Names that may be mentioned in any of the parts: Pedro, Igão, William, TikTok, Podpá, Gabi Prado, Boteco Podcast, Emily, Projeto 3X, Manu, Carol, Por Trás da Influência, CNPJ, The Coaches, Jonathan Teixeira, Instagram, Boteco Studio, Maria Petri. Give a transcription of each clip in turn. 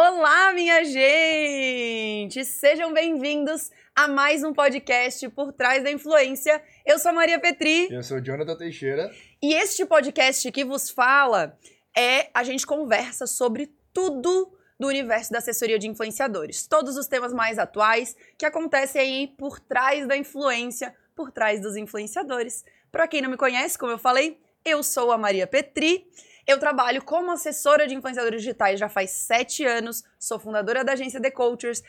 Olá, minha gente! Sejam bem-vindos a mais um podcast Por Trás da Influência. Eu sou a Maria Petri. Eu sou o Jonathan Teixeira. E este podcast que vos fala a gente conversa sobre tudo do universo da assessoria de influenciadores. Todos os temas mais atuais que acontecem aí por trás da influência, por trás dos influenciadores. Para quem não me conhece, como eu falei, eu sou a Maria Petri. Eu trabalho como assessora de influenciadores digitais já faz 7 anos, sou fundadora da agência The Coaches,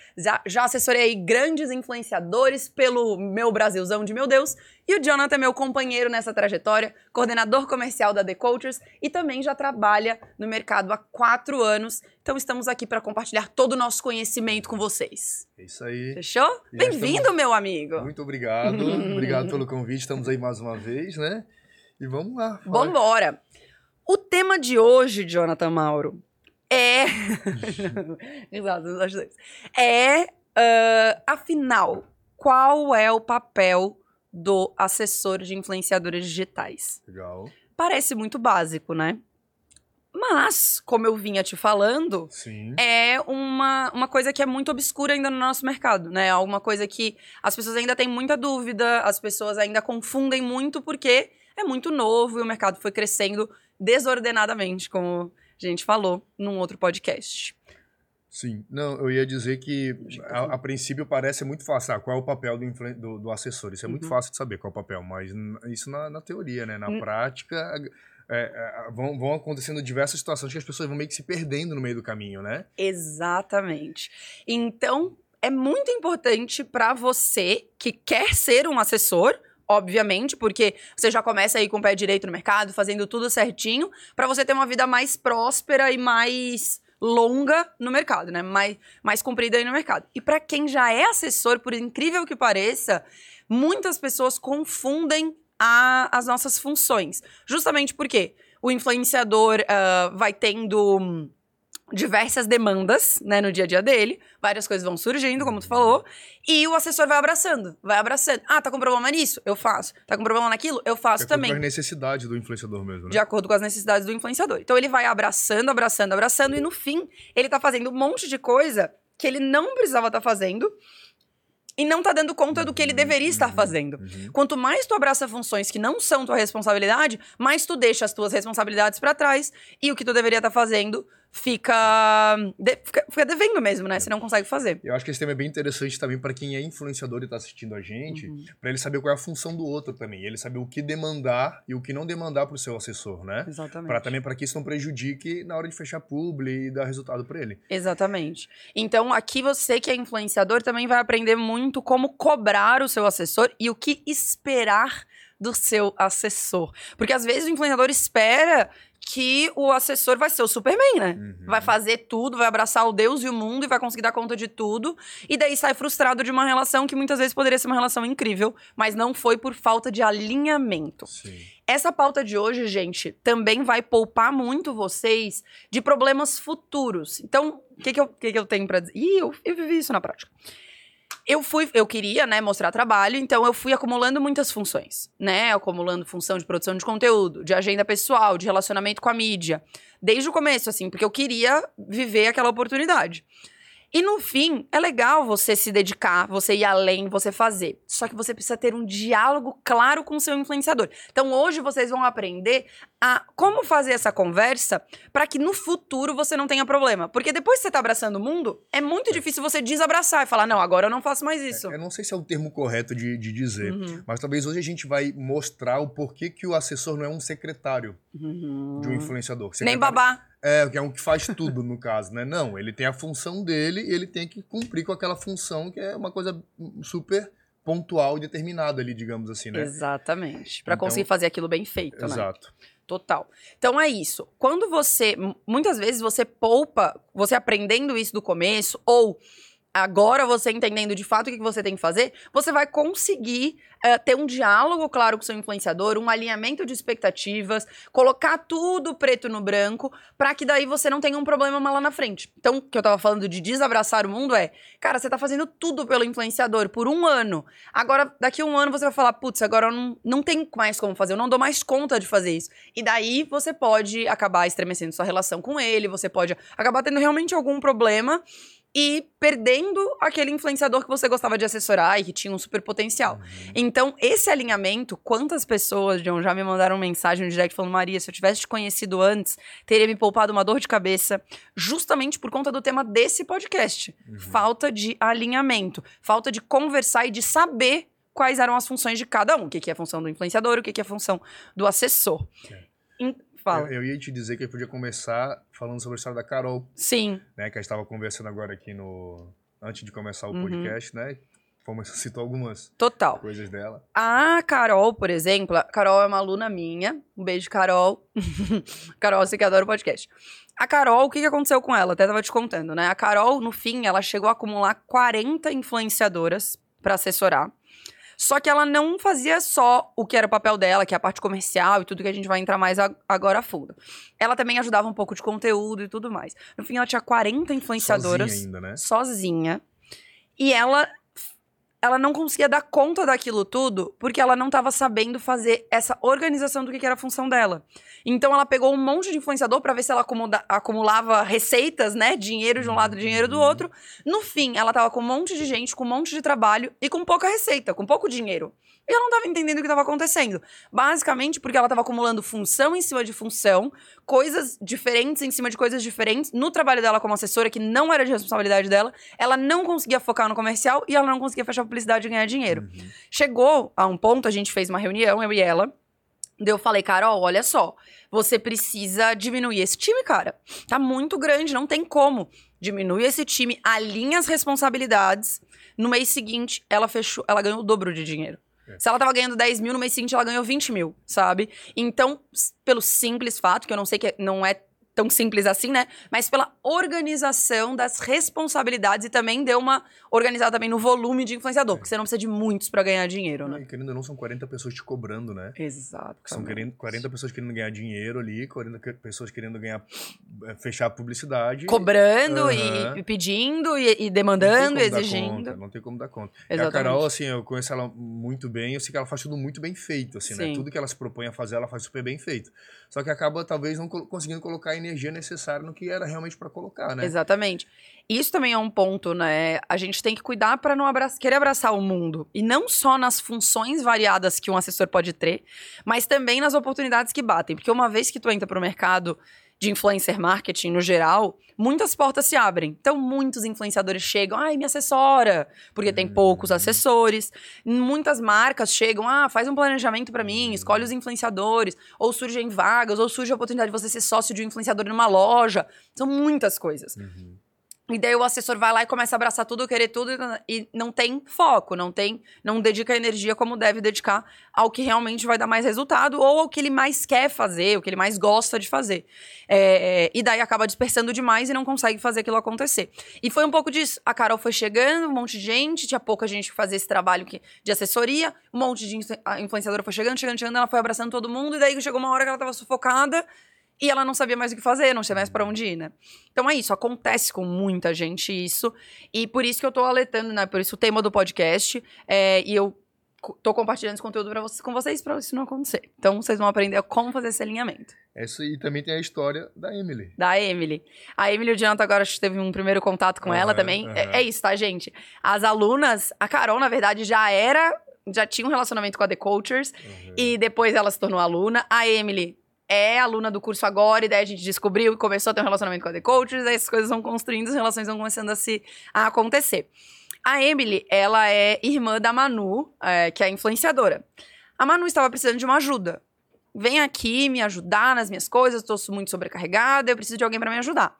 já assessorei grandes influenciadores pelo meu Brasilzão de meu Deus, e o Jonathan é meu companheiro nessa trajetória, coordenador comercial da The Coaches, e também já trabalha no mercado há 4 anos, então estamos aqui para compartilhar todo o nosso conhecimento com vocês. É isso aí. Fechou? Bem-vindo, meu amigo! Muito obrigado, obrigado pelo convite, estamos aí mais uma vez, né? E vamos lá. Vamos embora! O tema de hoje, Jonathan Mauro, afinal, qual é o papel do assessor de influenciadores digitais? Legal. Parece muito básico, né? Mas, como eu vinha te falando, sim, é uma coisa que é muito obscura ainda no nosso mercado, né? Alguma coisa que as pessoas ainda têm muita dúvida, as pessoas ainda confundem muito porque é muito novo e o mercado foi crescendo desordenadamente, como a gente falou num outro podcast. Sim. Não, eu ia dizer que, a princípio, parece muito fácil. Qual é o papel do assessor? Isso é muito fácil de saber qual é o papel, mas isso na teoria, né? Na prática, vão acontecendo diversas situações que as pessoas vão meio que se perdendo no meio do caminho, né? Exatamente. Então, é muito importante para você que quer ser um assessor, obviamente, porque você já começa aí com o pé direito no mercado, fazendo tudo certinho, para você ter uma vida mais próspera e mais longa no mercado, né? Mais comprida aí no mercado. E para quem já é assessor, por incrível que pareça, muitas pessoas confundem as nossas funções. Justamente porque o influenciador vai tendo diversas demandas, né, no dia a dia dele, várias coisas vão surgindo, como tu falou, e o assessor vai abraçando. Ah, tá com problema nisso? Eu faço. Tá com problema naquilo? Eu faço também. De acordo com a necessidade do influenciador mesmo, né? De acordo com as necessidades do influenciador. Então ele vai abraçando, e no fim, ele tá fazendo um monte de coisa que ele não precisava estar fazendo e não tá dando conta do que ele deveria estar fazendo. Quanto mais tu abraça funções que não são tua responsabilidade, mais tu deixa as tuas responsabilidades pra trás e o que tu deveria estar fazendo fica devendo mesmo, né? Você não consegue fazer. Eu acho que esse tema é bem interessante também pra quem é influenciador e tá assistindo a gente, pra ele saber qual é a função do outro também. Ele saber o que demandar e o que não demandar pro seu assessor, né? Exatamente. Pra que isso não prejudique na hora de fechar publi e dar resultado pra ele. Exatamente. Então, aqui você que é influenciador também vai aprender muito como cobrar o seu assessor e o que esperar do seu assessor. Porque às vezes o influenciador espera que o assessor vai ser o Superman, né? Vai fazer tudo, vai abraçar o Deus e o mundo e vai conseguir dar conta de tudo. E daí sai frustrado de uma relação que muitas vezes poderia ser uma relação incrível, mas não foi por falta de alinhamento. Sim. Essa pauta de hoje, gente, também vai poupar muito vocês de problemas futuros. Então, o que eu tenho pra dizer? Ih, eu vivi isso na prática. Eu queria, né, mostrar trabalho, então eu fui acumulando muitas funções, né? Acumulando função de produção de conteúdo, de agenda pessoal, de relacionamento com a mídia. Desde o começo, assim, porque eu queria viver aquela oportunidade. E no fim, é legal você se dedicar, você ir além, você fazer. Só que você precisa ter um diálogo claro com o seu influenciador. Então hoje vocês vão aprender a como fazer essa conversa para que no futuro você não tenha problema. Porque depois que você tá abraçando o mundo, é muito difícil você desabraçar e falar, não, agora eu não faço mais isso. Eu não sei se é o termo correto de dizer, mas talvez hoje a gente vai mostrar o porquê que o assessor não é um secretário de um influenciador. Nem babá. É um que faz tudo, no caso, né? Não, ele tem a função dele e ele tem que cumprir com aquela função que é uma coisa super pontual e determinada ali, digamos assim, né? Exatamente. Pra conseguir fazer aquilo bem feito, né? Exato. Total. Então é isso. Muitas vezes você poupa, você aprendendo isso do começo, ou agora você entendendo de fato o que você tem que fazer, você vai conseguir ter um diálogo claro com o seu influenciador, um alinhamento de expectativas, colocar tudo preto no branco, pra que daí você não tenha um problema lá na frente. Então, o que eu tava falando de desabraçar o mundo é, cara, você tá fazendo tudo pelo influenciador por um ano. Agora, daqui a um ano você vai falar, putz, agora eu não tenho mais como fazer, eu não dou mais conta de fazer isso. E daí você pode acabar estremecendo sua relação com ele, você pode acabar tendo realmente algum problema e perdendo aquele influenciador que você gostava de assessorar e que tinha um super potencial. Uhum. Então, esse alinhamento, quantas pessoas, John, já me mandaram mensagem no direct falando, Maria, se eu tivesse te conhecido antes, teria me poupado uma dor de cabeça, justamente por conta do tema desse podcast. Uhum. Falta de alinhamento, falta de conversar e de saber quais eram as funções de cada um. O que é a função do influenciador, o que é a função do assessor. É. Fala. Eu ia te dizer que eu podia começar falando sobre a história da Carol. Sim. Né, que a gente estava conversando agora aqui no... Antes de começar o podcast, né? Citou algumas coisas dela. A Carol, por exemplo... A Carol é uma aluna minha. Um beijo, Carol. Carol, você que adora o podcast. A Carol, o que aconteceu com ela? Até tava te contando, né? A Carol, no fim, ela chegou a acumular 40 influenciadoras para assessorar. Só que ela não fazia só o que era o papel dela, que é a parte comercial e tudo que a gente vai entrar mais agora a fundo. Ela também ajudava um pouco de conteúdo e tudo mais. No fim, ela tinha 40 influenciadoras. Sozinha ainda, né? Sozinha. E ela não conseguia dar conta daquilo tudo, porque ela não estava sabendo fazer essa organização do que era a função dela. Então, ela pegou um monte de influenciador para ver se ela acumulava receitas, né? Dinheiro de um lado, dinheiro do outro. No fim, ela estava com um monte de gente, com um monte de trabalho e com pouca receita, com pouco dinheiro. E ela não estava entendendo o que estava acontecendo. Basicamente, porque ela estava acumulando função em cima de função, coisas diferentes em cima de coisas diferentes. No trabalho dela como assessora, que não era de responsabilidade dela, ela não conseguia focar no comercial e ela não conseguia fechar publicidade e ganhar dinheiro. Uhum. Chegou a um ponto, a gente fez uma reunião, eu e ela. Daí eu falei, Carol, olha só, você precisa diminuir esse time, cara. Tá muito grande, não tem como. Diminui esse time, alinha as responsabilidades. No mês seguinte, ela ganhou o dobro de dinheiro. Se ela tava ganhando 10 mil, no mês seguinte ela ganhou 20 mil, sabe? Então, pelo simples fato, que eu não sei que não é tão simples assim, né? Mas pela organização das responsabilidades e também deu uma organizada também no volume de influenciador, porque você não precisa de muitos pra ganhar dinheiro, né? E querendo ou não, são 40 pessoas te cobrando, né? Exato. São 40 pessoas querendo ganhar dinheiro ali, 40 pessoas querendo fechar a publicidade. Cobrando e pedindo e demandando, exigindo. Não tem como dar conta. Exatamente. E a Carol, assim, eu conheço ela muito bem, eu sei que ela faz tudo muito bem feito, assim, né? Tudo que ela se propõe a fazer, ela faz super bem feito. Só que acaba, talvez, não conseguindo colocar energia necessária no que era realmente para colocar, né? Exatamente. Isso também é um ponto, né? A gente tem que cuidar para não querer abraçar o mundo. E não só nas funções variadas que um assessor pode ter, mas também nas oportunidades que batem. Porque uma vez que tu entra pro mercado de influencer marketing no geral, muitas portas se abrem. Então, muitos influenciadores chegam, ai, me assessora, porque tem poucos assessores. Muitas marcas chegam, ah, faz um planejamento pra mim, escolhe os influenciadores, ou surgem vagas, ou surge a oportunidade de você ser sócio de um influenciador numa loja. São muitas coisas. Uhum. E daí o assessor vai lá e começa a abraçar tudo, querer tudo, e não tem foco, não dedica energia como deve dedicar ao que realmente vai dar mais resultado ou ao que ele mais quer fazer, o que ele mais gosta de fazer. E daí acaba dispersando demais e não consegue fazer aquilo acontecer. E foi um pouco disso. A Carol foi chegando, um monte de gente, tinha pouca gente que fazia esse trabalho de assessoria, um monte de influenciadora foi chegando, ela foi abraçando todo mundo, e daí chegou uma hora que ela estava sufocada, e ela não sabia mais o que fazer, não tinha mais pra onde ir, né? Então é isso, acontece com muita gente isso. E por isso que eu tô alertando, né? Por isso o tema do podcast. E eu tô compartilhando esse conteúdo com vocês pra isso não acontecer. Então vocês vão aprender como fazer esse alinhamento. Isso, e também tem a história da Emily. A Emily, o Jonathan agora teve um primeiro contato com ela também. Uhum. É isso, tá, gente? As alunas, a Carol, na verdade, já tinha um relacionamento com a The Coaches. Uhum. E depois ela se tornou aluna. A Emily é aluna do curso agora, e daí a gente descobriu e começou a ter um relacionamento com a The Coaches, aí essas coisas vão construindo, as relações vão começando a acontecer. A Emily, ela é irmã da Manu, que é influenciadora. A Manu estava precisando de uma ajuda. Vem aqui me ajudar nas minhas coisas, estou muito sobrecarregada, eu preciso de alguém para me ajudar.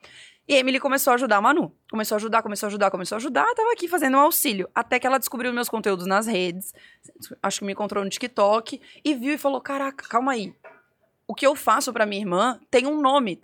E a Emily começou a ajudar a Manu. Começou a ajudar. Eu tava aqui fazendo um auxílio. Até que ela descobriu meus conteúdos nas redes, acho que me encontrou no TikTok, e viu e falou, caraca, calma aí. O que eu faço pra minha irmã tem um nome,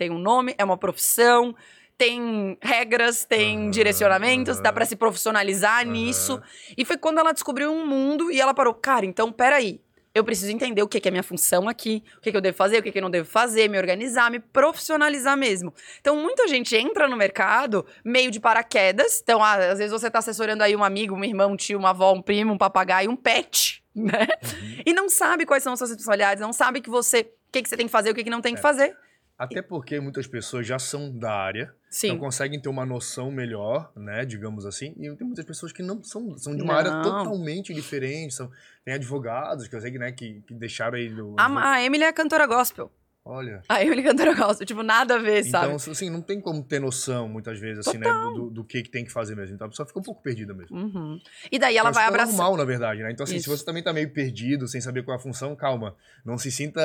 é uma profissão, tem regras, tem direcionamentos, dá pra se profissionalizar nisso. E foi quando ela descobriu um mundo e ela parou, cara, então peraí, eu preciso entender o que é minha função aqui, o que eu devo fazer, o que eu não devo fazer, me organizar, me profissionalizar mesmo. Então, muita gente entra no mercado meio de paraquedas. Então, às vezes você tá assessorando aí um amigo, uma irmã, um tio, uma avó, um primo, um papagaio, um pet, né? Uhum. E não sabe quais são as suas responsabilidades, não sabe que você, o que você tem que fazer, o que não tem que fazer. Até porque muitas pessoas já são da área, sim, não conseguem ter uma noção melhor, né, digamos assim, e tem muitas pessoas que não são de uma área totalmente diferente, tem advogados que eu sei que, né, que deixaram aí... A Emily é cantora gospel. Olha. A Emily é cantora gospel, tipo, nada a ver, então, sabe? Então, assim, não tem como ter noção, muitas vezes, assim, total, né, do que tem que fazer mesmo. Então, a pessoa fica um pouco perdida mesmo. Uhum. E daí ela vai abraçar... É normal, na verdade, né? Então, assim, isso, se você também tá meio perdido, sem saber qual é a função, calma. Não se sinta...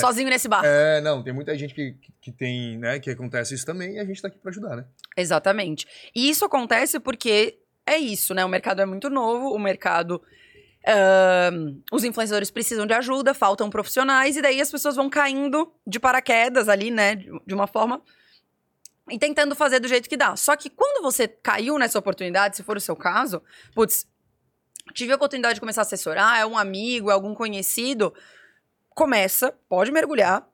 sozinho nesse barco. É, não, tem muita gente que tem, né, que acontece isso também, e a gente tá aqui pra ajudar, né? Exatamente. E isso acontece porque é isso, né? O mercado é muito novo, o mercado... os influenciadores precisam de ajuda, faltam profissionais, e daí as pessoas vão caindo de paraquedas ali, né, de uma forma, e tentando fazer do jeito que dá. Só que quando você caiu nessa oportunidade, se for o seu caso, putz, tive a oportunidade de começar a assessorar, é um amigo, é algum conhecido, começa, pode mergulhar,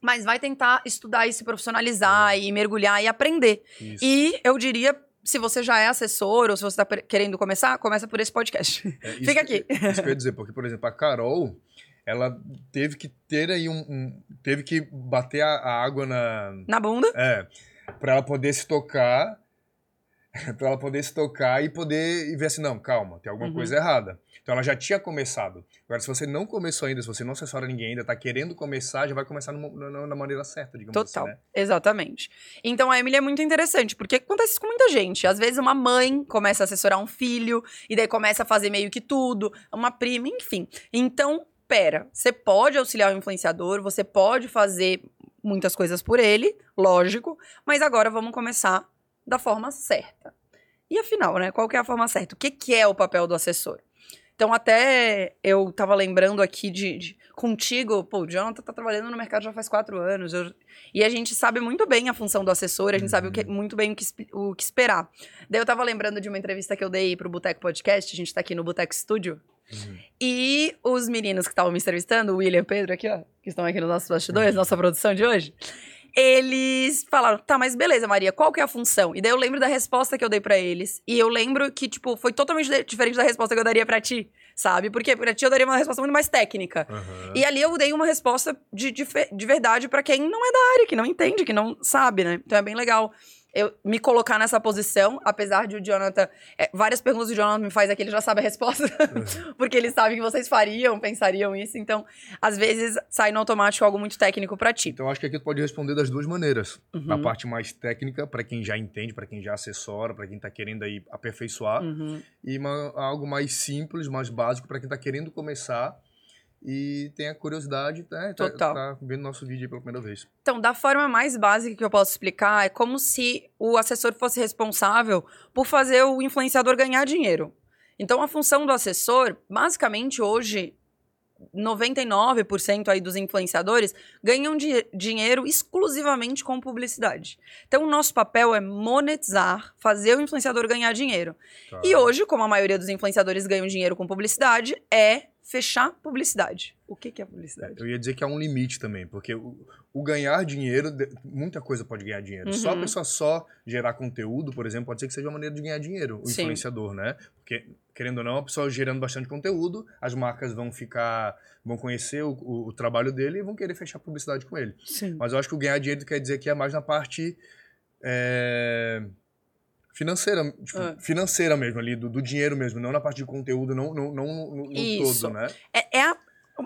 mas vai tentar estudar e se profissionalizar, e mergulhar e aprender. Isso. E eu diria... Se você já é assessor ou se você está querendo começar, começa por esse podcast. Isso, fica aqui. Isso que eu ia dizer, porque, por exemplo, a Carol, ela teve que ter aí teve que bater a água na bunda. É. Pra ela poder se tocar. Pra ela poder se tocar e poder ver assim, não, calma, tem alguma coisa errada. Então ela já tinha começado. Agora, se você não começou ainda, se você não assessora ninguém ainda, tá querendo começar, já vai começar na maneira certa, digamos assim, né? Total, exatamente. Então a Emily é muito interessante, porque acontece isso com muita gente. Às vezes uma mãe começa a assessorar um filho, e daí começa a fazer meio que tudo, uma prima, enfim. Então, pera, você pode auxiliar o influenciador, você pode fazer muitas coisas por ele, lógico, mas agora vamos começar da forma certa. E afinal, né, qual que é a forma certa? O que é o papel do assessor? Então, até eu tava lembrando aqui contigo, pô, o Jonathan tá trabalhando no mercado já faz 4 anos, e a gente sabe muito bem a função do assessor, a gente sabe muito bem o que esperar. Daí eu tava lembrando de uma entrevista que eu dei pro Boteco Podcast, a gente tá aqui no Boteco Studio, e os meninos que estavam me entrevistando, o William e o Pedro aqui, ó, que estão aqui nos nossos bastidores, nossa produção de hoje, eles falaram, tá, mas beleza, Maria, qual que é a função? E daí eu lembro da resposta que eu dei pra eles. E eu lembro que, tipo, foi totalmente diferente da resposta que eu daria pra ti, sabe? Porque pra ti eu daria uma resposta muito mais técnica. Uhum. E ali eu dei uma resposta de verdade pra quem não é da área, que não entende, que não sabe, né? Então é bem legal eu me colocar nessa posição, apesar de o Jonathan... várias perguntas que o Jonathan me faz aqui, ele já sabe a resposta. Porque ele sabe que vocês fariam, pensariam isso. Então, às vezes, sai no automático algo muito técnico pra ti. Então, acho que aqui tu pode responder das duas maneiras. Na parte mais técnica, pra quem já entende, pra quem já assessora, pra quem tá querendo aí aperfeiçoar. E algo mais simples, mais básico, pra quem tá querendo começar... E tem a curiosidade, né? Tá vendo nosso vídeo aí pela primeira vez. Então, da forma mais básica que eu posso explicar, é como se o assessor fosse responsável por fazer o influenciador ganhar dinheiro. Então, a função do assessor, basicamente hoje, 99% aí dos influenciadores ganham dinheiro exclusivamente com publicidade. Então, o nosso papel é monetizar, fazer o influenciador ganhar dinheiro. Tá. E hoje, como a maioria dos influenciadores ganham dinheiro com publicidade, é fechar publicidade. O que é publicidade? Eu ia dizer que há um limite também, porque o ganhar dinheiro, muita coisa pode ganhar dinheiro. Só a pessoa gerar conteúdo, por exemplo, pode ser que seja uma maneira de ganhar dinheiro, o influenciador, né? Porque, querendo ou não, a pessoa gerando bastante conteúdo, as marcas vão conhecer o trabalho dele e vão querer fechar publicidade com ele. Sim. Mas eu acho que o ganhar dinheiro quer dizer que é mais na parte... financeira, tipo, financeira mesmo ali, do dinheiro mesmo, não na parte de conteúdo, não no todo, né?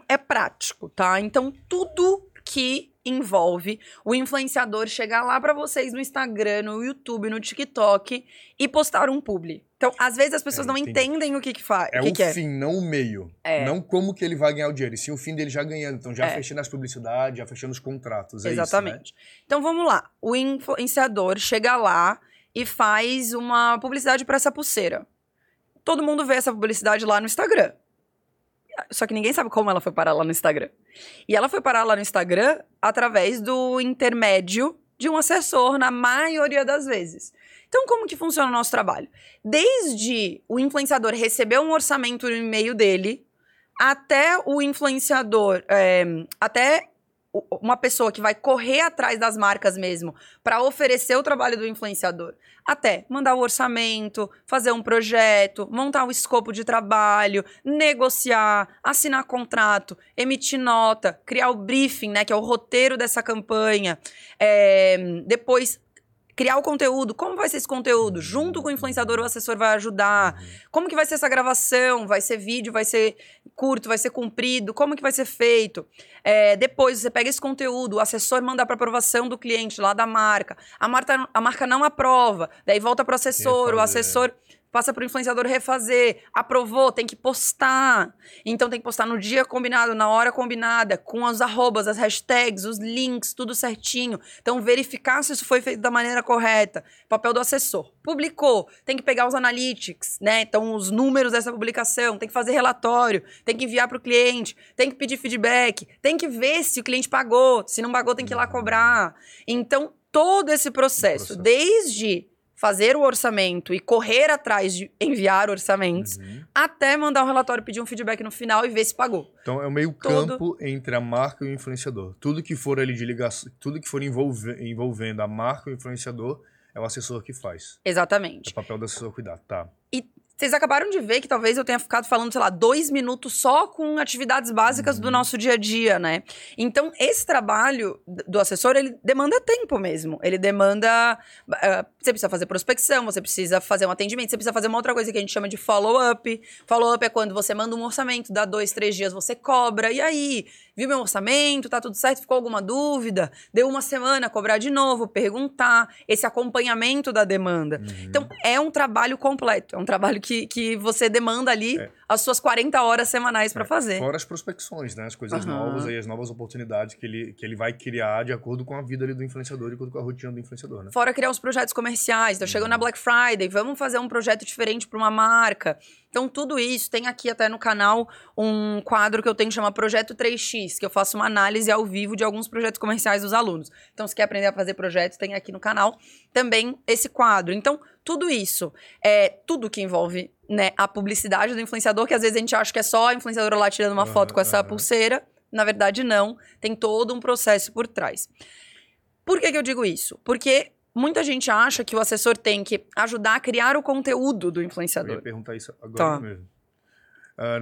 É prático, tá? Então, tudo que envolve o influenciador chegar lá pra vocês no Instagram, no YouTube, no TikTok e postar um publi. Então, às vezes as pessoas não entendem o que faz. É o fim, não o meio. É. Não como que ele vai ganhar o dinheiro, e sim o fim dele já ganhando. Então, já fechando as publicidades, já fechando os contratos, exatamente. Isso, né? Então, vamos lá. O influenciador chega lá e faz uma publicidade pra essa pulseira. Todo mundo vê essa publicidade lá no Instagram. Só que ninguém sabe como ela foi parar lá no Instagram. E ela foi parar lá no Instagram através do intermédio de um assessor na maioria das vezes. Então, como que funciona o nosso trabalho? Desde o influenciador receber um orçamento no e-mail dele, até o influenciador, até uma pessoa que vai correr atrás das marcas mesmo para oferecer o trabalho do influenciador, até mandar o orçamento, fazer um projeto, montar o escopo de trabalho, negociar, assinar contrato, emitir nota, criar o briefing, né, que é o roteiro dessa campanha, depois criar o conteúdo, como vai ser esse conteúdo? Junto com o influenciador, o assessor vai ajudar. Como que vai ser essa gravação? Vai ser vídeo, vai ser curto, vai ser comprido? Como que vai ser feito? Depois, você pega esse conteúdo, o assessor manda para aprovação do cliente lá da marca. A marca não aprova, daí volta para o assessor, o assessor passa para o influenciador refazer, aprovou, tem que postar. Então, tem que postar no dia combinado, na hora combinada, com as arrobas, as hashtags, os links, tudo certinho. Então, verificar se isso foi feito da maneira correta. Papel do assessor. Publicou, tem que pegar os analytics, né? Então, os números dessa publicação, tem que fazer relatório, tem que enviar para o cliente, tem que pedir feedback, tem que ver se o cliente pagou, se não pagou, tem que ir lá cobrar. Então, todo esse processo. Desde fazer o orçamento e correr atrás de enviar orçamentos, até mandar um relatório, pedir um feedback no final e ver se pagou. Então, é o meio campo entre a marca e o influenciador. Tudo que for ali de ligação, tudo que for envolvendo a marca e o influenciador, é o assessor que faz. Exatamente. É o papel do assessor cuidar, tá. E vocês acabaram de ver que talvez eu tenha ficado falando, sei lá, 2 minutos só com atividades básicas do nosso dia a dia, né? Então, esse trabalho do assessor, ele demanda tempo mesmo. Ele demanda... você precisa fazer prospecção, você precisa fazer um atendimento, você precisa fazer uma outra coisa que a gente chama de follow-up. Follow-up é quando você manda um orçamento, dá 2, 3 dias, você cobra. E aí? Viu meu orçamento? Tá tudo certo? Ficou alguma dúvida? Deu 1 semana, cobrar de novo, perguntar. Esse acompanhamento da demanda. Então, é um trabalho completo. É um trabalho que você demanda ali as suas 40 horas semanais para fazer. Fora as prospecções, né? As coisas novas e as novas oportunidades que ele vai criar de acordo com a vida ali do influenciador, de acordo com a rotina do influenciador, né? Fora criar os projetos comerciais. Então, chegou na Black Friday, vamos fazer um projeto diferente para uma marca. Então, tudo isso. Tem aqui até no canal um quadro que eu tenho que chama Projeto 3X, que eu faço uma análise ao vivo de alguns projetos comerciais dos alunos. Então, se quer aprender a fazer projetos, tem aqui no canal também esse quadro. Então, tudo isso é tudo que envolve, né, a publicidade do influenciador, que às vezes a gente acha que é só a influenciadora lá tirando uma foto com essa pulseira. Na verdade, não. Tem todo um processo por trás. Por que eu digo isso? Porque muita gente acha que o assessor tem que ajudar a criar o conteúdo do influenciador. Eu ia perguntar isso agora mesmo.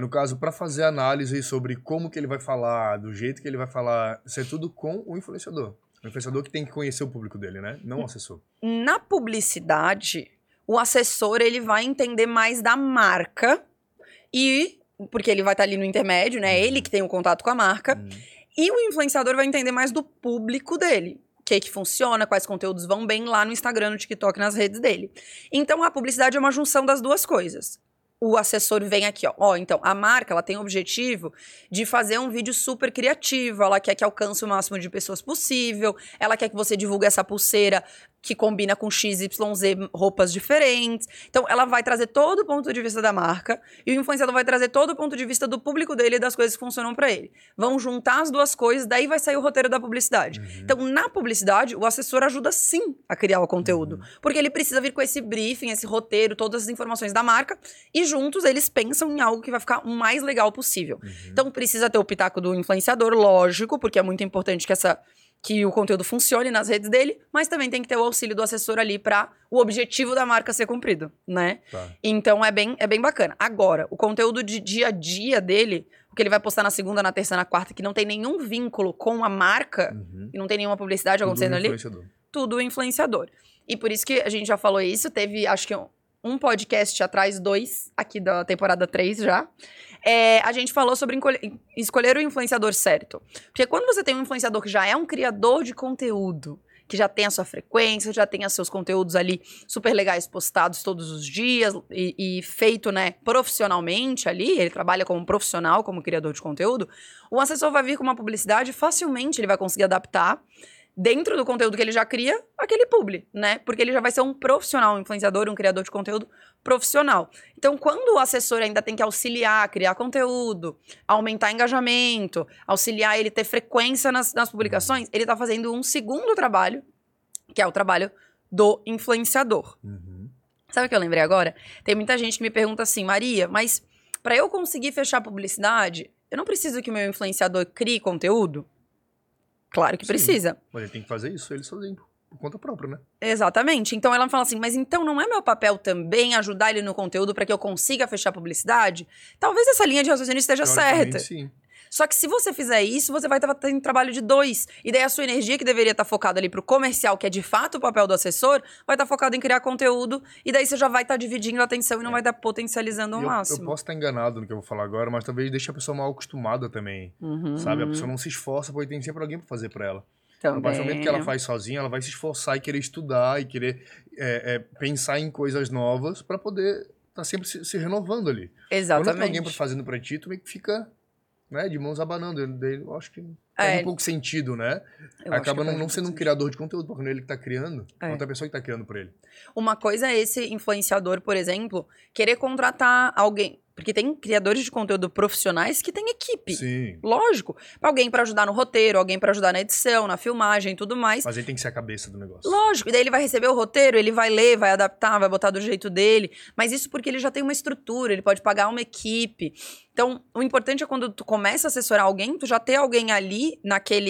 No caso, para fazer análise sobre como que ele vai falar, do jeito que ele vai falar, isso é tudo com o influenciador. O influenciador que tem que conhecer o público dele, né? Não o assessor. Na publicidade, o assessor ele vai entender mais da marca, e porque ele vai estar ali no intermédio, né? Ele que tem o contato com a marca. E o influenciador vai entender mais do público dele. O que funciona, quais conteúdos vão bem lá no Instagram, no TikTok, nas redes dele. Então, a publicidade é uma junção das duas coisas. O assessor vem aqui, ó. Então, a marca, ela tem o objetivo de fazer um vídeo super criativo. Ela quer que alcance o máximo de pessoas possível. Ela quer que você divulgue essa pulseira que combina com XYZ roupas diferentes. Então, ela vai trazer todo o ponto de vista da marca e o influenciador vai trazer todo o ponto de vista do público dele e das coisas que funcionam para ele. Vão juntar as duas coisas, daí vai sair o roteiro da publicidade. Então, na publicidade, o assessor ajuda sim a criar o conteúdo, porque ele precisa vir com esse briefing, esse roteiro, todas as informações da marca e juntos eles pensam em algo que vai ficar o mais legal possível. Então, precisa ter o pitaco do influenciador, lógico, porque é muito importante que o conteúdo funcione nas redes dele, mas também tem que ter o auxílio do assessor ali para o objetivo da marca ser cumprido, né? Tá. Então, é bem bacana. Agora, o conteúdo de dia a dia dele, o que ele vai postar na segunda, na terça, na quarta, que não tem nenhum vínculo com a marca, e não tem nenhuma publicidade acontecendo ali, tudo influenciador. E por isso que a gente já falou isso, teve, acho que um podcast atrás, 2, aqui da temporada 3 já, a gente falou sobre escolher o influenciador certo. Porque quando você tem um influenciador que já é um criador de conteúdo, que já tem a sua frequência, já tem os seus conteúdos ali super legais postados todos os dias e feito, né, profissionalmente ali, ele trabalha como profissional, como criador de conteúdo, o assessor vai vir com uma publicidade, facilmente ele vai conseguir adaptar dentro do conteúdo que ele já cria, aquele publi, né? Porque ele já vai ser um profissional, um influenciador, um criador de conteúdo profissional. Então, quando o assessor ainda tem que auxiliar, criar conteúdo, aumentar engajamento, auxiliar ele ter frequência nas publicações, ele tá fazendo um segundo trabalho que é o trabalho do influenciador. Uhum. Sabe o que eu lembrei agora? Tem muita gente que me pergunta assim, Maria, mas para eu conseguir fechar publicidade, eu não preciso que o meu influenciador crie conteúdo? Claro que precisa. Mas ele tem que fazer isso, ele sozinho. Por conta própria, né? Exatamente. Então ela me fala assim, mas então não é meu papel também ajudar ele no conteúdo para que eu consiga fechar publicidade? Talvez essa linha de raciocínio esteja certa. Sim. Só que se você fizer isso, você vai estar tendo trabalho de dois. E daí a sua energia que deveria estar focada ali pro comercial, que é de fato o papel do assessor, vai estar focada em criar conteúdo. E daí você já vai estar dividindo a atenção e não vai estar potencializando ao máximo. Eu posso estar enganado no que eu vou falar agora, mas talvez deixe a pessoa mal acostumada também. Uhum. Sabe? A pessoa não se esforça porque tem sempre alguém para fazer para ela. Também. A partir do momento que ela faz sozinha, ela vai se esforçar e querer estudar e querer pensar em coisas novas para poder estar sempre se renovando ali. Exatamente. Quando tem alguém fazendo para ti, tu meio que fica, né, de mãos abanando. Eu acho que faz um pouco sentido, né? Acaba não sendo um criador de conteúdo, porque não é ele que está criando, é outra pessoa que está criando para ele. Uma coisa é esse influenciador, por exemplo, querer contratar alguém. Porque tem criadores de conteúdo profissionais que têm equipe. Sim. Lógico. Alguém para ajudar no roteiro, alguém para ajudar na edição, na filmagem e tudo mais. Mas ele tem que ser a cabeça do negócio. Lógico. E daí ele vai receber o roteiro, ele vai ler, vai adaptar, vai botar do jeito dele. Mas isso porque ele já tem uma estrutura, ele pode pagar uma equipe. Então, o importante é quando tu começa a assessorar alguém, tu já ter alguém ali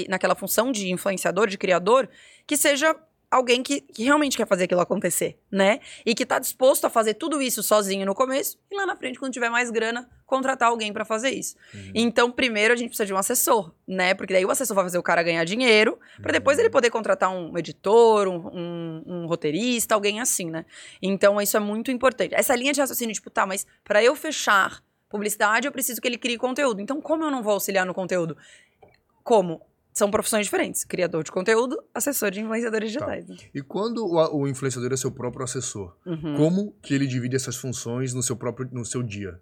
naquela função de influenciador, de criador, que seja alguém que realmente quer fazer aquilo acontecer, né? E que tá disposto a fazer tudo isso sozinho no começo e lá na frente, quando tiver mais grana, contratar alguém pra fazer isso. Uhum. Então, primeiro a gente precisa de um assessor, né? Porque daí o assessor vai fazer o cara ganhar dinheiro pra depois ele poder contratar um editor, um roteirista, alguém assim, né? Então, isso é muito importante. Essa linha de raciocínio, tipo, tá, mas pra eu fechar publicidade, eu preciso que ele crie conteúdo. Então, como eu não vou auxiliar no conteúdo? Como? São profissões diferentes. Criador de conteúdo, assessor de influenciadores digitais. Tá. E quando o influenciador é seu próprio assessor, como que ele divide essas funções no seu dia?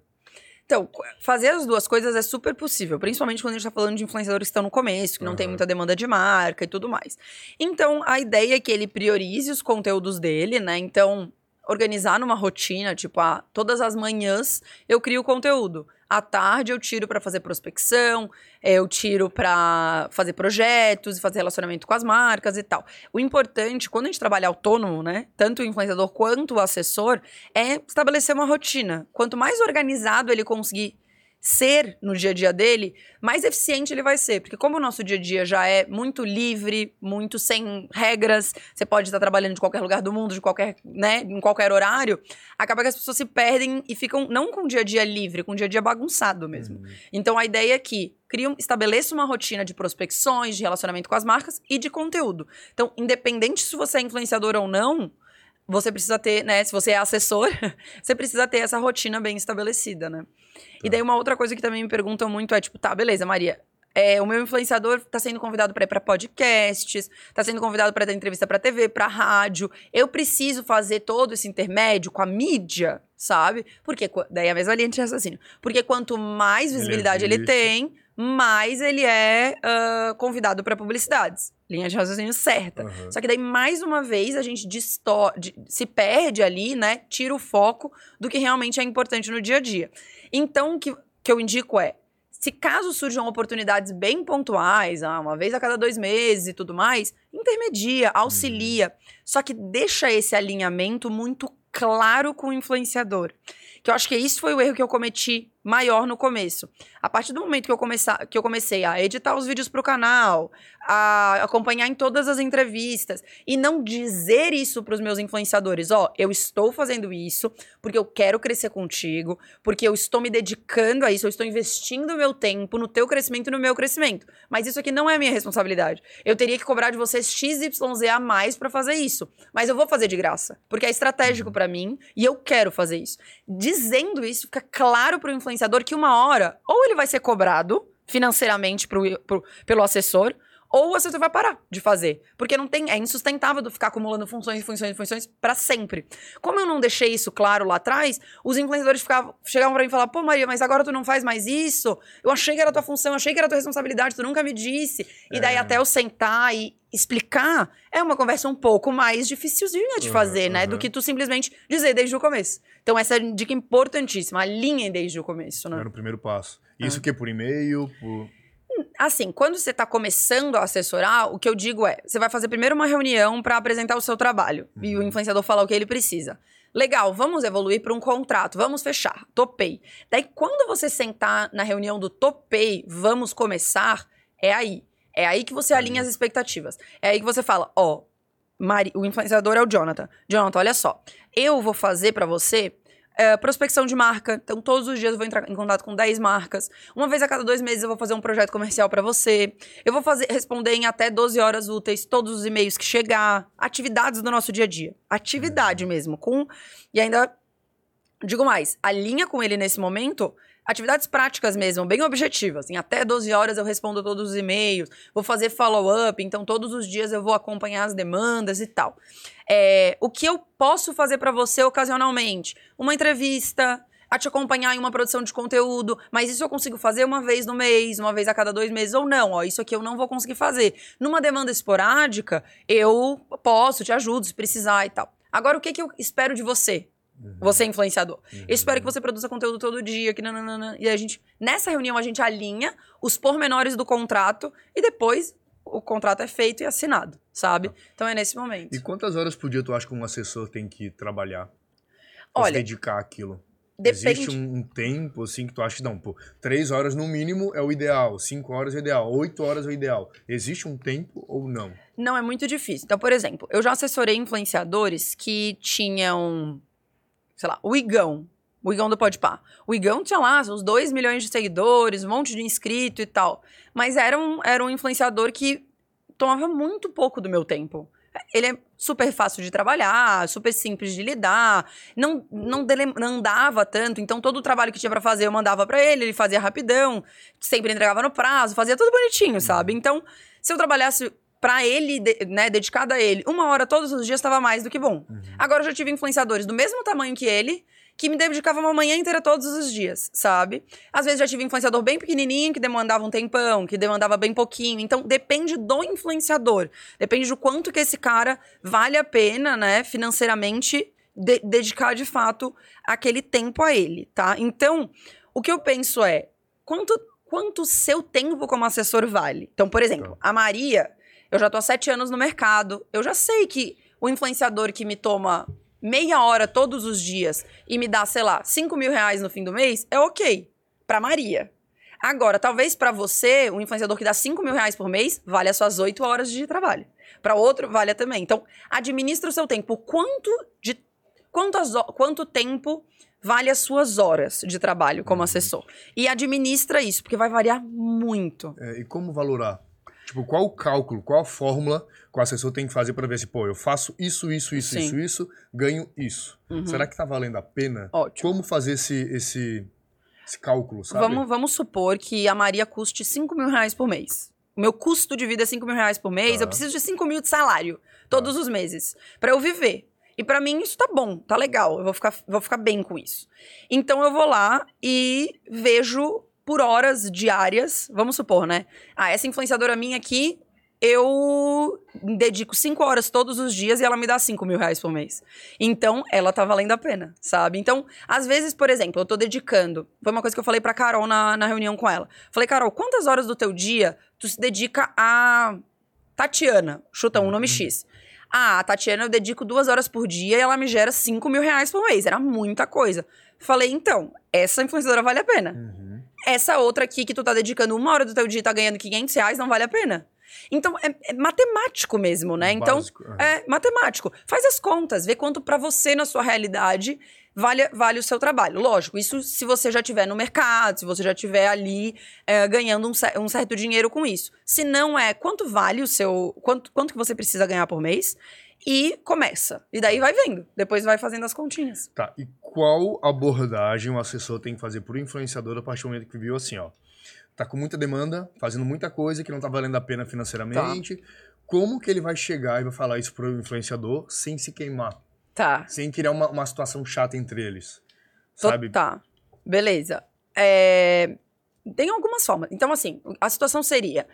Então, fazer as duas coisas é super possível. Principalmente quando a gente está falando de influenciadores que estão no começo, que não tem muita demanda de marca e tudo mais. Então, a ideia é que ele priorize os conteúdos dele, né? Então, organizar numa rotina, tipo, todas as manhãs eu crio conteúdo. À tarde eu tiro para fazer prospecção, eu tiro para fazer projetos e fazer relacionamento com as marcas e tal. O importante, quando a gente trabalha autônomo, né, tanto o influenciador quanto o assessor, é estabelecer uma rotina. Quanto mais organizado ele conseguir ser no dia a dia dele, mais eficiente ele vai ser. Porque como o nosso dia a dia já é muito livre, muito sem regras, você pode estar trabalhando de qualquer lugar do mundo, de qualquer, né, em qualquer horário, acaba que as pessoas se perdem e ficam não com o dia a dia livre, com o dia a dia bagunçado mesmo. Uhum. Então a ideia é que estabeleça uma rotina de prospecções, de relacionamento com as marcas e de conteúdo. Então, independente se você é influenciador ou não, você precisa ter, né, se você é assessor, você precisa ter essa rotina bem estabelecida, né? Tá. E daí uma outra coisa que também me perguntam muito é, tipo, tá, beleza, Maria, o meu influenciador tá sendo convidado pra ir pra podcasts, tá sendo convidado pra dar entrevista pra TV, pra rádio, eu preciso fazer todo esse intermédio com a mídia, sabe? Porque, daí é a mesma linha de raciocínio, porque quanto mais visibilidade ele tem, mais ele é convidado pra publicidades. Linha de raciocínio certa. Uhum. Só que daí, mais uma vez, a gente se perde ali, né? Tira o foco do que realmente é importante no dia a dia. Então, o que eu indico é, se caso surjam oportunidades bem pontuais, uma vez a cada 2 meses e tudo mais, intermedia, auxilia. Só que deixa esse alinhamento muito claro com o influenciador. Que eu acho que isso foi o erro que eu cometi maior no começo. A partir do momento que eu comecei a editar os vídeos pro canal, a acompanhar em todas as entrevistas e não dizer isso pros meus influenciadores, eu estou fazendo isso porque eu quero crescer contigo, porque eu estou me dedicando a isso, eu estou investindo o meu tempo no teu crescimento e no meu crescimento. Mas isso aqui não é minha responsabilidade. Eu teria que cobrar de vocês XYZ a mais pra fazer isso. Mas eu vou fazer de graça, porque é estratégico pra mim e eu quero fazer isso. Dizendo isso, fica claro pro influenciador que uma hora, ou ele vai ser cobrado financeiramente pelo assessor, ou o assessor vai parar de fazer. Porque não tem, é insustentável ficar acumulando funções pra sempre. Como eu não deixei isso claro lá atrás, os influenciadores chegavam pra mim e falavam, pô, Maria, mas agora tu não faz mais isso? Eu achei que era tua função, eu achei que era tua responsabilidade, tu nunca me disse. E daí até eu sentar e explicar, é uma conversa um pouco mais dificilzinha de fazer, né? Do que tu simplesmente dizer desde o começo. Então essa é uma dica importantíssima, alinhem desde o começo, né? Era o primeiro passo. Isso que por e-mail, por... Assim, quando você está começando a assessorar, o que eu digo é, você vai fazer primeiro uma reunião para apresentar o seu trabalho e o influenciador falar o que ele precisa. Legal, vamos evoluir para um contrato, vamos fechar, topei. Daí, quando você sentar na reunião do topei, vamos começar, é aí. É aí que você alinha as expectativas. É aí que você fala, ó, o influenciador é o Jonathan. Jonathan, olha só, eu vou fazer para você... prospecção de marca, então todos os dias eu vou entrar em contato com 10 marcas, uma vez a cada 2 meses eu vou fazer um projeto comercial pra você, eu vou responder em até 12 horas úteis todos os e-mails que chegar, atividades do nosso dia a dia, atividade mesmo, e ainda, digo mais, alinha com ele nesse momento, atividades práticas mesmo, bem objetivas, em até 12 horas eu respondo todos os e-mails, vou fazer follow-up, então todos os dias eu vou acompanhar as demandas e tal. O que eu posso fazer pra você ocasionalmente? Uma entrevista, a te acompanhar em uma produção de conteúdo, mas isso eu consigo fazer uma vez no mês, uma vez a cada 2 meses, ou não, ó, isso aqui eu não vou conseguir fazer. Numa demanda esporádica, eu posso, te ajudo se precisar e tal. Agora, o que que eu espero de você? Você é influenciador. Eu espero que você produza conteúdo todo dia. Que nananana. E a gente, nessa reunião, a gente alinha os pormenores do contrato e depois o contrato é feito e assinado, sabe? Então é nesse momento. E quantas horas por dia tu acha que um assessor tem que trabalhar? Olha, se dedicar àquilo? Depende. Existe um tempo, assim, que tu acha que não, pô, 3 horas no mínimo é o ideal, 5 horas é o ideal, 8 horas é o ideal. Existe um tempo ou não? Não, é muito difícil. Então, por exemplo, eu já assessorei influenciadores que tinham... sei lá, o Igão do Podpá. O Igão tinha lá uns 2 milhões de seguidores, um monte de inscrito e tal. Mas era um influenciador que tomava muito pouco do meu tempo. Ele é super fácil de trabalhar, super simples de lidar, não andava tanto. Então, todo o trabalho que tinha pra fazer eu mandava pra ele, ele fazia rapidão, sempre entregava no prazo, fazia tudo bonitinho, sabe? Então, se eu trabalhasse... pra ele, né, dedicada a ele, 1 hora todos os dias estava mais do que bom. Agora eu já tive influenciadores do mesmo tamanho que ele, que me dedicava uma manhã inteira todos os dias, sabe? Às vezes já tive influenciador bem pequenininho, que demandava um tempão, que demandava bem pouquinho. Então, depende do influenciador. Depende do quanto que esse cara vale a pena, né, financeiramente, dedicar de fato aquele tempo a ele, tá? Então, o que eu penso é, quanto seu tempo como assessor vale? Então, por exemplo, a Maria... eu já tô há 7 anos no mercado, eu já sei que o influenciador que me toma meia hora todos os dias e me dá, sei lá, 5 mil reais no fim do mês, é ok, pra Maria. Agora, talvez pra você, o influenciador que dá 5 mil reais por mês, vale as suas 8 horas de trabalho. Pra outro, vale também. Então, administra o seu tempo. Quanto tempo vale as suas horas de trabalho como assessor? E administra isso, porque vai variar muito. E como valorar? Tipo, qual o cálculo, qual a fórmula que o assessor tem que fazer para ver se, pô, eu faço isso, ganho isso. Será que tá valendo a pena? Ótimo. Como fazer esse cálculo, sabe? Vamos supor que a Maria custe 5 mil reais por mês. O meu custo de vida é 5 mil reais por mês, eu preciso de 5 mil de salário todos os meses para eu viver. E para mim isso tá bom, tá legal, eu vou ficar bem com isso. Então eu vou lá e vejo... por horas diárias, vamos supor, né? Essa influenciadora minha aqui, eu dedico 5 horas todos os dias e ela me dá 5 mil reais por mês. Então, ela tá valendo a pena, sabe? Então, às vezes, por exemplo, eu tô dedicando... foi uma coisa que eu falei pra Carol na reunião com ela. Falei, Carol, quantas horas do teu dia tu se dedica a Tatiana? Chuta um nome X. A Tatiana eu dedico 2 horas por dia e ela me gera 5 mil reais por mês. Era muita coisa. Falei, então, essa influenciadora vale a pena. Essa outra aqui que tu tá dedicando 1 hora do teu dia e tá ganhando 500 reais, não vale a pena. Então, é matemático mesmo, né? Então, básico, é matemático. Faz as contas, vê quanto pra você, na sua realidade, vale o seu trabalho. Lógico, isso se você já tiver no mercado, se você já tiver ali ganhando um certo dinheiro com isso. Se não é, quanto vale o seu... Quanto que você precisa ganhar por mês? E começa. E daí vai vendo. Depois vai fazendo as continhas. Tá, e qual abordagem o assessor tem que fazer pro influenciador a partir do momento que viu assim, ó, tá com muita demanda, fazendo muita coisa que não tá valendo a pena financeiramente. Tá. Como que ele vai chegar e vai falar isso pro influenciador sem se queimar? Tá. Sem criar uma situação chata entre eles, sabe? Tá, beleza. Tem algumas formas. Então, assim, a situação seria...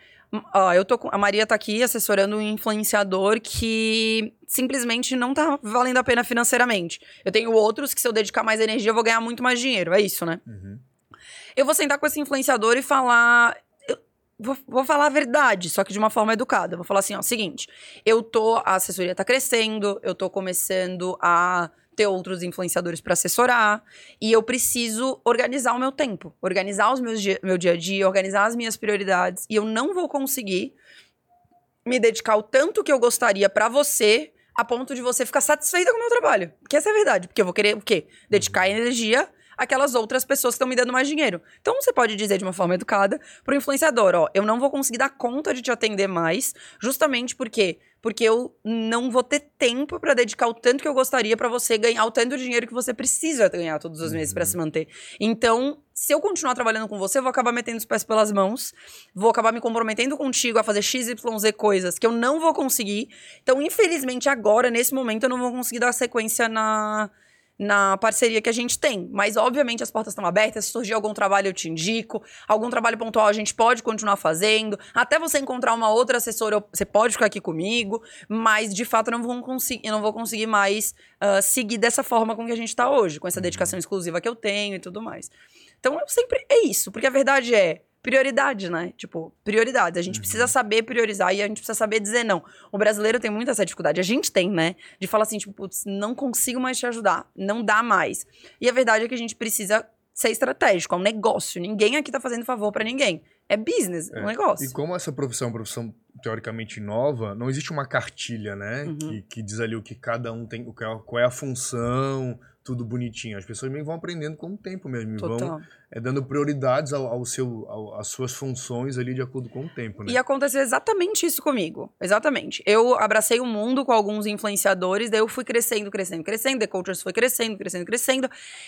a Maria tá aqui assessorando um influenciador que simplesmente não tá valendo a pena financeiramente. Eu tenho outros que se eu dedicar mais energia eu vou ganhar muito mais dinheiro. É isso, né? Eu vou sentar com esse influenciador e falar... Vou falar a verdade, só que de uma forma educada. Vou falar assim, ó, seguinte, a assessoria tá crescendo, eu tô começando a ter outros influenciadores para assessorar, e eu preciso organizar o meu tempo, organizar meu dia a dia, organizar as minhas prioridades, e eu não vou conseguir me dedicar o tanto que eu gostaria para você, a ponto de você ficar satisfeita com o meu trabalho. Porque essa é a verdade, porque eu vou querer o quê? Dedicar energia aquelas outras pessoas que estão me dando mais dinheiro. Então, você pode dizer de uma forma educada pro influenciador, ó, eu não vou conseguir dar conta de te atender mais, justamente porque eu não vou ter tempo para dedicar o tanto que eu gostaria para você ganhar o tanto de dinheiro que você precisa ganhar todos os meses para se manter. Então, se eu continuar trabalhando com você, eu vou acabar metendo os pés pelas mãos, vou acabar me comprometendo contigo a fazer XYZ coisas que eu não vou conseguir. Então, infelizmente, agora, nesse momento, eu não vou conseguir dar sequência na parceria que a gente tem. Mas, obviamente, as portas estão abertas. Se surgir algum trabalho, eu te indico. Algum trabalho pontual, a gente pode continuar fazendo. Até você encontrar uma outra assessora, você pode ficar aqui comigo. Mas, de fato, eu não vou conseguir mais seguir dessa forma com que a gente está hoje. Com essa dedicação exclusiva que eu tenho e tudo mais. Então, é isso. Porque a verdade é prioridade, né? Tipo, prioridade. A gente precisa saber priorizar e a gente precisa saber dizer não. O brasileiro tem muita essa dificuldade. A gente tem, né? De falar assim, tipo, putz, não consigo mais te ajudar. Não dá mais. E a verdade é que a gente precisa ser estratégico. É um negócio. Ninguém aqui tá fazendo favor pra ninguém. É business, é um negócio. E como essa profissão é uma profissão teoricamente nova, não existe uma cartilha, né? Que diz ali o que cada um tem, qual é a função, tudo bonitinho. As pessoas meio vão aprendendo com o tempo mesmo. Vão dando prioridades às suas funções ali de acordo com o tempo, né? E aconteceu exatamente isso comigo. Exatamente. Eu abracei o mundo com alguns influenciadores, daí eu fui crescendo. The Coaches foi crescendo.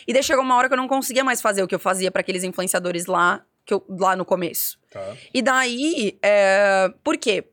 E daí chegou uma hora que eu não conseguia mais fazer o que eu fazia para aqueles influenciadores lá no começo. Tá. E daí, por quê?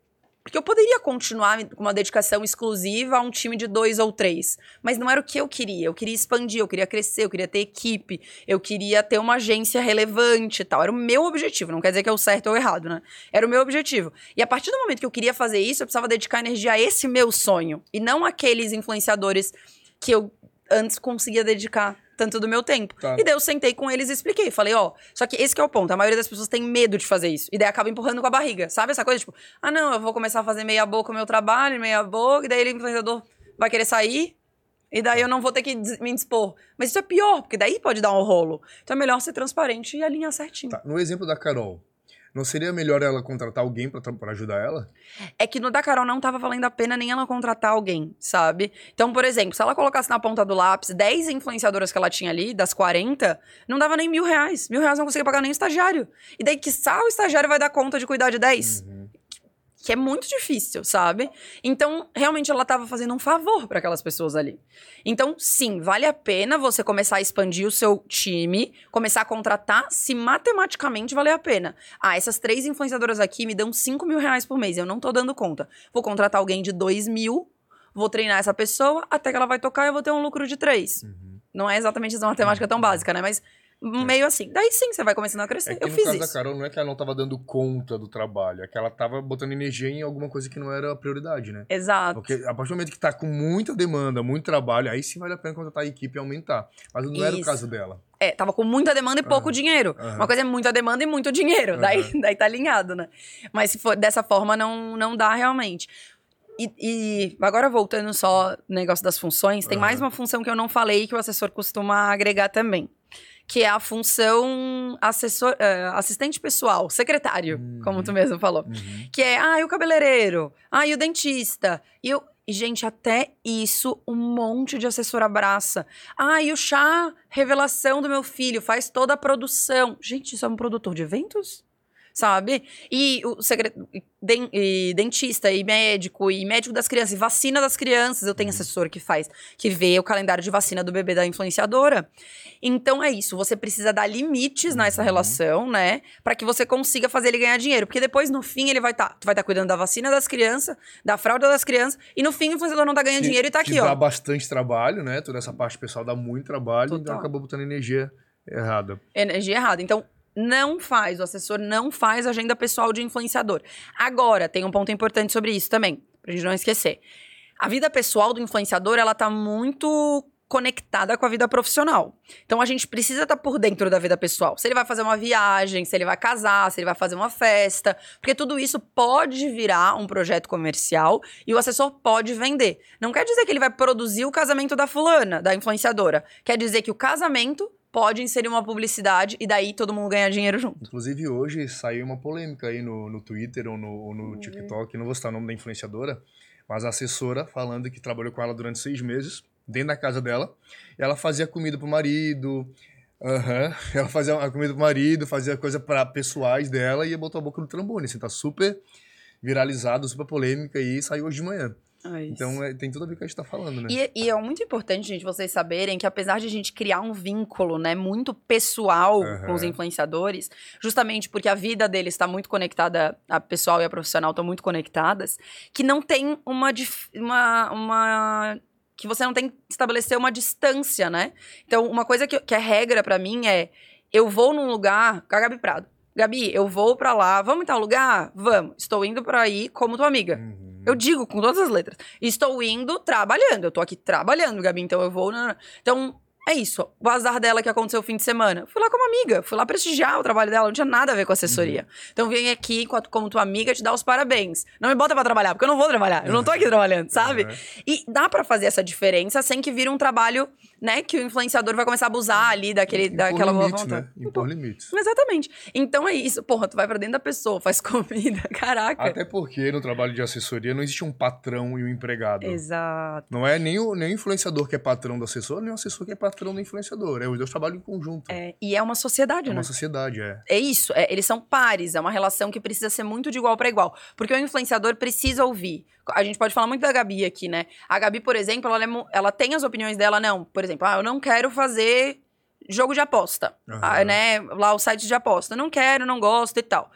Porque eu poderia continuar com uma dedicação exclusiva a um time de 2 ou 3. Mas não era o que eu queria. Eu queria expandir, eu queria crescer, eu queria ter equipe. Eu queria ter uma agência relevante e tal. Era o meu objetivo. Não quer dizer que é o certo ou o errado, né? Era o meu objetivo. E a partir do momento que eu queria fazer isso, eu precisava dedicar energia a esse meu sonho. E não aqueles influenciadores que eu antes conseguia dedicar tanto do meu tempo. Tá. E daí eu sentei com eles e expliquei. Falei, só que esse que é o ponto. A maioria das pessoas tem medo de fazer isso. E daí acaba empurrando com a barriga. Sabe essa coisa? Tipo, não, eu vou começar a fazer meia boca o meu trabalho, meia boca. E daí o influenciador vai querer sair. E daí eu não vou ter que me dispor. Mas isso é pior, porque daí pode dar um rolo. Então é melhor ser transparente e alinhar certinho. Tá. No exemplo da Carol, não seria melhor ela contratar alguém pra ajudar ela? É que no da Carol não tava valendo a pena nem ela contratar alguém, sabe? Então, por exemplo, se ela colocasse na ponta do lápis 10 influenciadoras que ela tinha ali, das 40, não dava nem R$1.000. R$1.000 não conseguia pagar nem o estagiário. E daí, quiçá, o estagiário vai dar conta de cuidar de 10. Que é muito difícil, sabe? Então, realmente, ela estava fazendo um favor para aquelas pessoas ali. Então, sim, vale a pena você começar a expandir o seu time, começar a contratar, se matematicamente valer a pena. Essas 3 influenciadoras aqui me dão R$5.000 por mês, eu não tô dando conta. Vou contratar alguém de 2.000, vou treinar essa pessoa, até que ela vai tocar e eu vou ter um lucro de 3. Não é exatamente essa matemática tão básica, né? Mas meio assim. Daí sim, você vai começando a crescer. Eu fiz isso. No caso da Carol, não é que ela não estava dando conta do trabalho. É que ela estava botando energia em alguma coisa que não era a prioridade, né? Exato. Porque a partir do momento que está com muita demanda, muito trabalho, aí sim vale a pena contratar a equipe e aumentar. Mas não era o caso dela. Tava com muita demanda e pouco dinheiro. Uma coisa é muita demanda e muito dinheiro. Daí tá alinhado, né? Mas se for dessa forma, não dá realmente. E agora voltando só no negócio das funções, tem mais uma função que eu não falei que o assessor costuma agregar também. Que é a função assistente pessoal, secretário, como tu mesmo falou. Que é, e o cabeleireiro, e o dentista. E, gente, até isso, um monte de assessor abraça. E o chá, revelação do meu filho, faz toda a produção. Gente, isso é um produtor de eventos? Sabe? E o e dentista, e médico das crianças, e vacina das crianças. Eu tenho assessor que vê o calendário de vacina do bebê da influenciadora. Então é isso, você precisa dar limites nessa relação, né? Pra que você consiga fazer ele ganhar dinheiro. Porque depois, no fim, ele vai estar cuidando da vacina das crianças, da fralda das crianças, e no fim o influenciador não tá ganhando dinheiro e tá aqui, dá bastante trabalho, né? Toda essa parte pessoal dá muito trabalho e acabou botando energia errada. Então, o assessor não faz agenda pessoal de influenciador. Agora, tem um ponto importante sobre isso também, pra gente não esquecer. A vida pessoal do influenciador, ela tá muito conectada com a vida profissional. Então, a gente precisa estar por dentro da vida pessoal. Se ele vai fazer uma viagem, se ele vai casar, se ele vai fazer uma festa. Porque tudo isso pode virar um projeto comercial e o assessor pode vender. Não quer dizer que ele vai produzir o casamento da fulana, da influenciadora. Quer dizer que o casamento pode inserir uma publicidade e daí todo mundo ganha dinheiro junto. Inclusive, hoje saiu uma polêmica aí no Twitter ou no TikTok. Não vou citar o nome da influenciadora, mas a assessora falando que trabalhou com ela durante 6 meses. Dentro da casa dela, ela fazia comida pro marido, ela fazia a comida pro marido, fazia coisa para pessoais dela e botou a boca no trambone, assim, tá super viralizado, super polêmica e saiu hoje de manhã. Então, tem tudo a ver com o que a gente tá falando, né? E é muito importante, gente, vocês saberem que apesar de a gente criar um vínculo, né, muito pessoal com os influenciadores, justamente porque a vida deles tá muito conectada, a pessoal e a profissional estão muito conectadas, que não tem que você não tem que estabelecer uma distância, né? Então, uma coisa que é regra pra mim é... Eu vou num lugar... Com a Gabi Prado. Gabi, eu vou pra lá. Vamos em tal lugar? Vamos. Estou indo pra aí como tua amiga. Uhum. Eu digo com todas as letras. Estou indo trabalhando. Eu tô aqui trabalhando, Gabi. Então, eu vou... Não. Então, é isso. O azar dela que aconteceu o fim de semana. Fui lá como amiga. Fui lá prestigiar o trabalho dela. Não tinha nada a ver com assessoria. Uhum. Então, vem aqui como tua amiga te dar os parabéns. Não me bota pra trabalhar, porque eu não vou trabalhar. Eu não tô aqui trabalhando, sabe? Uhum. E dá pra fazer essa diferença sem que vire um trabalho, né? Que o influenciador vai começar a abusar ali daquela boa vontade. Né? Impor limites. Exatamente. Então, é isso. Porra, tu vai pra dentro da pessoa, faz comida. Caraca. Até porque no trabalho de assessoria não existe um patrão e um empregado. Exato. Não é nem o influenciador que é patrão do assessor, nem o assessor que é patrão do influenciador. Os dois trabalham em conjunto. E é uma sociedade, né? É uma sociedade, é. É isso. Eles são pares. É uma relação que precisa ser muito de igual para igual. Porque o influenciador precisa ouvir. A gente pode falar muito da Gabi aqui, né? A Gabi, por exemplo, ela tem as opiniões dela, não. Por exemplo, eu não quero fazer jogo de aposta. Né? Lá o site de aposta. Não quero, não gosto e tal.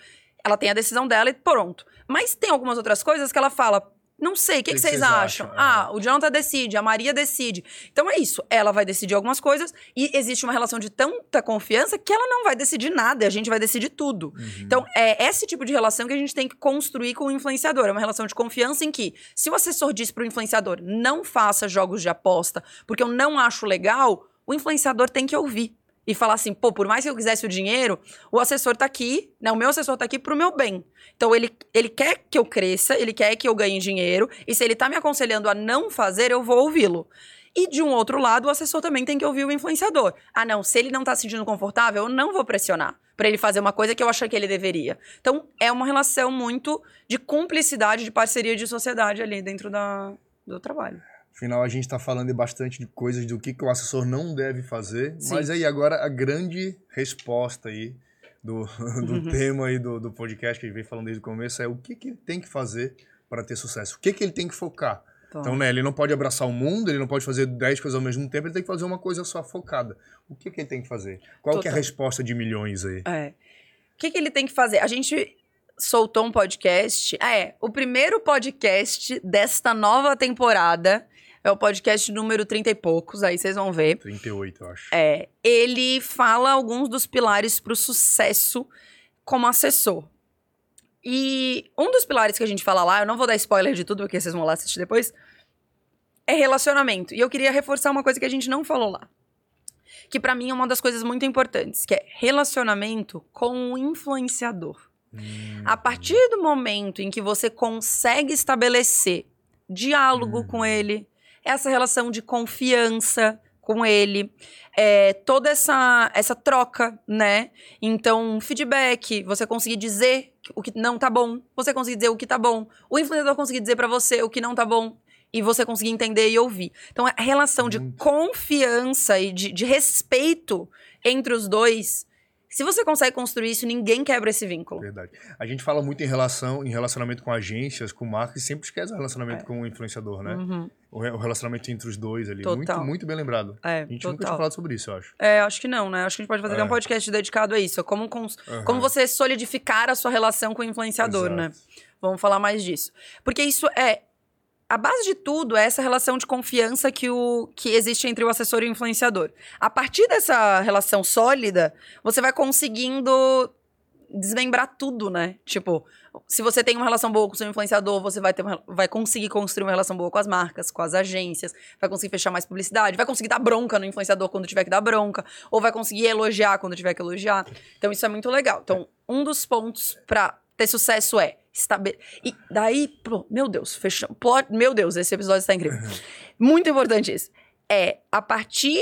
Ela tem a decisão dela e pronto. Mas tem algumas outras coisas que ela fala... Não sei, o que vocês acham? O Jonathan decide, a Maria decide. Então é isso, ela vai decidir algumas coisas e existe uma relação de tanta confiança que ela não vai decidir nada, a gente vai decidir tudo. Então é esse tipo de relação que a gente tem que construir com o influenciador. É uma relação de confiança em que, se o assessor diz para o influenciador, não faça jogos de aposta porque eu não acho legal, o influenciador tem que ouvir. E falar assim, por mais que eu quisesse o dinheiro, o assessor tá aqui, né? O meu assessor tá aqui pro meu bem. Então, ele quer que eu cresça, ele quer que eu ganhe dinheiro. E se ele tá me aconselhando a não fazer, eu vou ouvi-lo. E, de um outro lado, o assessor também tem que ouvir o influenciador. Se ele não tá se sentindo confortável, eu não vou pressionar pra ele fazer uma coisa que eu achei que ele deveria. Então, é uma relação muito de cumplicidade, de parceria, de sociedade ali dentro do trabalho. Afinal, a gente está falando bastante de coisas do que o assessor não deve fazer. Sim. Mas aí agora a grande resposta aí do tema aí do podcast que a gente vem falando desde o começo é o que ele tem que fazer para ter sucesso. O que ele tem que focar. Então, né, ele não pode abraçar o mundo, ele não pode fazer 10 coisas ao mesmo tempo, ele tem que fazer uma coisa só focada. O que ele tem que fazer? Qual que é a resposta de milhões aí? O que ele tem que fazer? A gente... soltou um podcast. O primeiro podcast desta nova temporada. É o podcast número 30 e poucos, aí vocês vão ver. 38, eu acho. Ele fala alguns dos pilares para o sucesso como assessor. E um dos pilares que a gente fala lá, eu não vou dar spoiler de tudo, porque vocês vão lá assistir depois, é relacionamento. E eu queria reforçar uma coisa que a gente não falou lá. Que para mim é uma das coisas muito importantes, que é relacionamento com o influenciador. A partir do momento em que você consegue estabelecer diálogo com ele, essa relação de confiança com ele, toda essa troca, né? Então, feedback, você conseguir dizer o que não tá bom, você conseguir dizer o que tá bom, o influenciador conseguir dizer pra você o que não tá bom, e você conseguir entender e ouvir. Então, a relação de confiança e de respeito entre os dois... Se você consegue construir isso, ninguém quebra esse vínculo. Verdade. A gente fala muito em relacionamento com agências, com marcas, e sempre esquece o relacionamento com o influenciador, né? O relacionamento entre os dois ali. Total. Muito, muito bem lembrado. A gente nunca tinha falado sobre isso, eu acho. Acho que não, né? Acho que a gente pode fazer até um podcast dedicado a isso. Como você solidificar a sua relação com o influenciador, né? Vamos falar mais disso. Porque isso é... A base de tudo é essa relação de confiança que existe entre o assessor e o influenciador. A partir dessa relação sólida, você vai conseguindo desmembrar tudo, né? Tipo, se você tem uma relação boa com o seu influenciador, você vai conseguir construir uma relação boa com as marcas, com as agências, vai conseguir fechar mais publicidade, vai conseguir dar bronca no influenciador quando tiver que dar bronca, ou vai conseguir elogiar quando tiver que elogiar. Então, isso é muito legal. Então, um dos pontos pra ter sucesso é... E daí, meu Deus, fechou. Meu Deus, esse episódio está incrível. Muito importante isso. É, a partir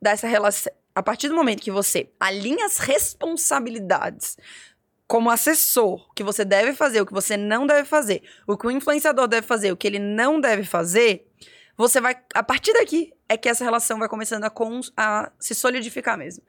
dessa relação... A partir do momento que você alinha as responsabilidades como assessor, o que você deve fazer, o que você não deve fazer, o que o influenciador deve fazer, o que ele não deve fazer, você vai... A partir daqui é que essa relação vai começando a se solidificar mesmo.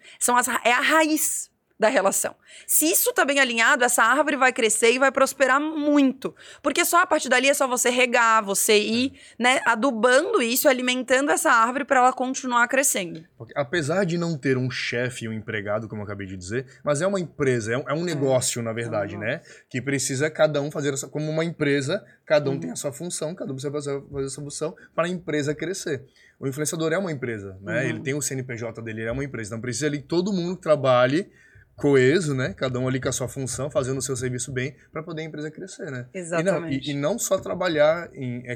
É a raiz da relação. Se isso tá bem alinhado, essa árvore vai crescer e vai prosperar muito. Porque só a partir dali é só você regar, você ir, né, adubando isso, alimentando essa árvore para ela continuar crescendo. Apesar de não ter um chefe e um empregado, como eu acabei de dizer, mas é uma empresa, é um negócio, na verdade, né? Que precisa cada um fazer, como uma empresa, cada um tem a sua função, cada um precisa fazer a sua função para a empresa crescer. O influenciador é uma empresa, né? Ele tem o CNPJ dele, ele é uma empresa. Então precisa ali todo mundo trabalhe coeso, né? Cada um ali com a sua função, fazendo o seu serviço bem, para poder a empresa crescer, né? Exatamente. E não só trabalhar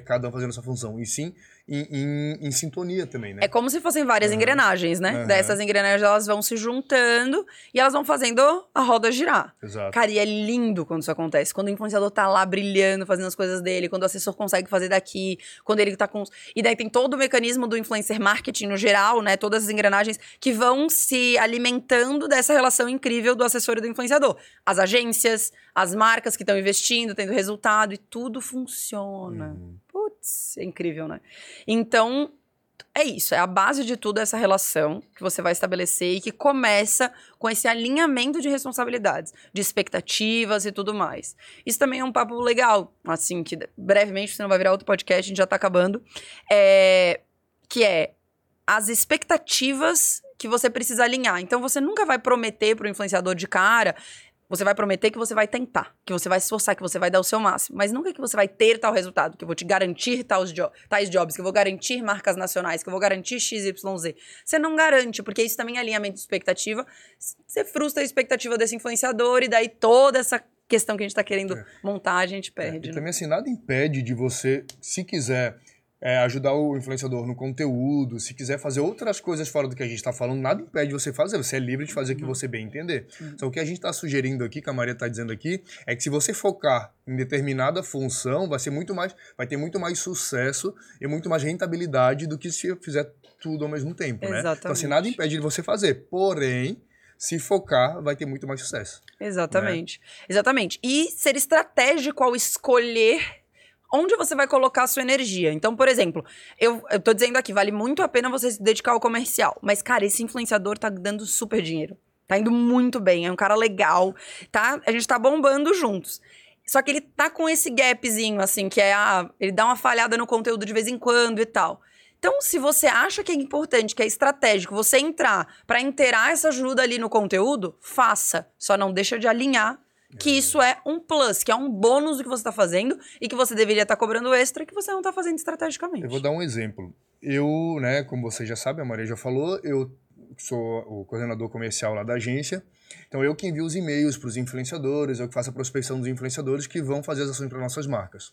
cada um fazendo a sua função, e sim em sintonia também, né? É como se fossem várias engrenagens, né? Dessas engrenagens, elas vão se juntando e elas vão fazendo a roda girar. Exato. Cara, e é lindo quando isso acontece. Quando o influenciador tá lá brilhando, fazendo as coisas dele, quando o assessor consegue fazer daqui, quando ele tá com... E daí tem todo o mecanismo do influencer marketing no geral, né? Todas as engrenagens que vão se alimentando dessa relação incrível do assessor e do influenciador. As agências, as marcas que estão investindo, tendo resultado, e tudo funciona. Putz, é incrível, né? Então, é isso. É a base de tudo essa relação que você vai estabelecer e que começa com esse alinhamento de responsabilidades, de expectativas e tudo mais. Isso também é um papo legal, assim, que brevemente, senão vai virar outro podcast, a gente já tá acabando, que é as expectativas que você precisa alinhar. Então, você nunca vai prometer pro influenciador de cara... Você vai prometer que você vai tentar, que você vai se esforçar, que você vai dar o seu máximo. Mas nunca que você vai ter tal resultado, que eu vou te garantir tais jobs, que eu vou garantir marcas nacionais, que eu vou garantir XYZ. Você não garante, porque isso também é alinhamento de expectativa. Você frustra a expectativa desse influenciador e daí toda essa questão que a gente está querendo montar, a gente perde. E também, assim, nada impede de você, se quiser... ajudar o influenciador no conteúdo, se quiser fazer outras coisas fora do que a gente está falando, nada impede de você fazer, você é livre de fazer o que você bem entender. Então, o que a gente está sugerindo aqui, que a Maria está dizendo aqui, é que se você focar em determinada função, vai ter muito mais sucesso e muito mais rentabilidade do que se fizer tudo ao mesmo tempo, né? Exatamente. Então, assim, nada impede de você fazer, porém... Se focar, vai ter muito mais sucesso. Exatamente, né? Exatamente. E ser estratégico ao escolher onde você vai colocar a sua energia. Então, por exemplo, eu tô dizendo aqui, vale muito a pena você se dedicar ao comercial. Mas, cara, esse influenciador tá dando super dinheiro. Tá indo muito bem, é um cara legal, tá? A gente tá bombando juntos. Só que ele tá com esse gapzinho, assim, que é ele dá uma falhada no conteúdo de vez em quando e tal. Então, se você acha que é importante, que é estratégico, você entrar pra inteirar essa ajuda ali no conteúdo, faça. Só não deixa de alinhar que isso é um plus, que é um bônus do que você está fazendo e que você deveria estar cobrando extra que você não está fazendo estrategicamente. Eu vou dar um exemplo. Eu, né, como você já sabe, a Maria já falou, eu sou o coordenador comercial lá da agência. Então, eu que envio os e-mails para os influenciadores, eu que faço a prospecção dos influenciadores que vão fazer as ações para nossas marcas.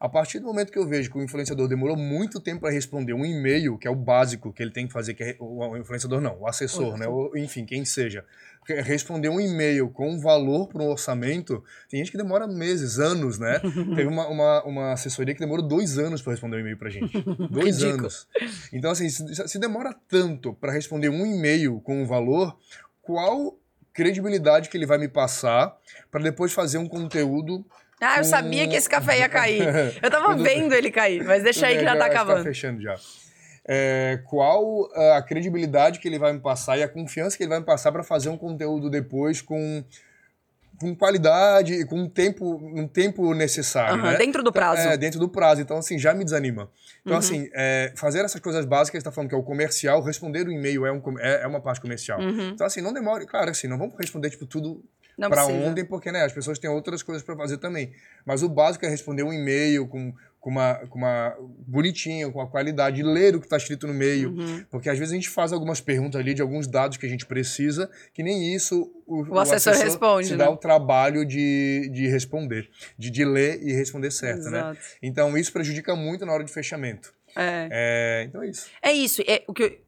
A partir do momento que eu vejo que o influenciador demorou muito tempo para responder um e-mail, que é o básico que ele tem que fazer, que é o influenciador não, o assessor, né? Ou, enfim, quem seja. Responder um e-mail com um valor para um orçamento, tem gente que demora meses, anos, né? Teve uma assessoria que demorou 2 anos para responder um e-mail para gente. 2 anos. Então, assim, se demora tanto para responder um e-mail com um valor, qual credibilidade que ele vai me passar para depois fazer um conteúdo... Ah, eu sabia que esse café ia cair. Eu tava vendo ele cair, mas deixa aí que já tá acabando. Tá fechando já. Qual a credibilidade que ele vai me passar e a confiança que ele vai me passar para fazer um conteúdo depois com qualidade e com um tempo necessário, né? Dentro do prazo. Dentro do prazo. Então, assim, já me desanima. Então, assim, fazer essas coisas básicas, está falando que é o comercial, responder o e-mail é uma parte comercial. Então, assim, não demore. Claro, assim, não vamos responder, tipo, tudo... Para ontem, porque, né, as pessoas têm outras coisas para fazer também. Mas o básico é responder um e-mail com com uma bonitinho, com a qualidade, ler o que está escrito no meio, porque às vezes a gente faz algumas perguntas ali de alguns dados que a gente precisa, que nem isso o assessor responde, se dá o trabalho de responder, de ler e responder certo, né? Então isso prejudica muito na hora de fechamento. Então é isso. É isso.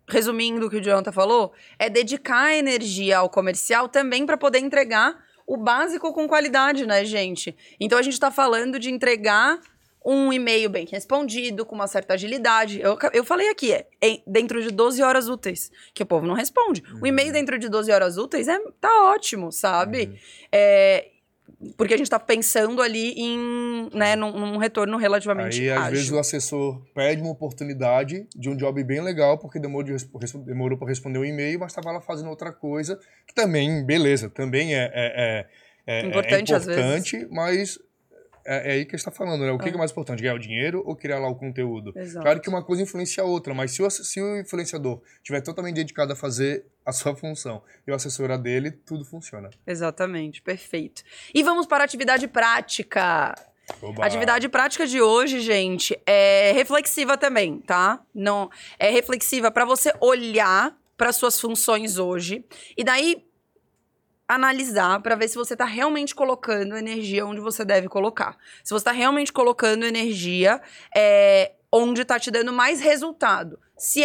Resumindo o que o Jonathan falou, é dedicar energia ao comercial também para poder entregar o básico com qualidade, né, gente? Então a gente está falando de entregar um e-mail bem respondido, com uma certa agilidade. Eu falei aqui, dentro de 12 horas úteis, que o povo não responde. O e-mail dentro de 12 horas úteis tá ótimo, sabe? Porque a gente tá pensando ali em, num retorno relativamente ágil. Às vezes o assessor pede uma oportunidade de um job bem legal, porque demorou para responder um e-mail, mas estava lá fazendo outra coisa, que também, beleza, também é importante às vezes. Mas é aí que a gente tá falando, né? O que é mais importante, ganhar o dinheiro ou criar lá o conteúdo? Exato. Claro que uma coisa influencia a outra, mas se o influenciador estiver totalmente dedicado a fazer a sua função e o assessor dele, tudo funciona. Exatamente, perfeito. E vamos para a atividade prática. Oba. A atividade prática de hoje, gente, é reflexiva também, tá? Não, é reflexiva para você olhar para suas funções hoje e daí analisar para ver se você está realmente colocando energia onde você deve colocar. Se você está realmente colocando energia onde está te dando mais resultado. Se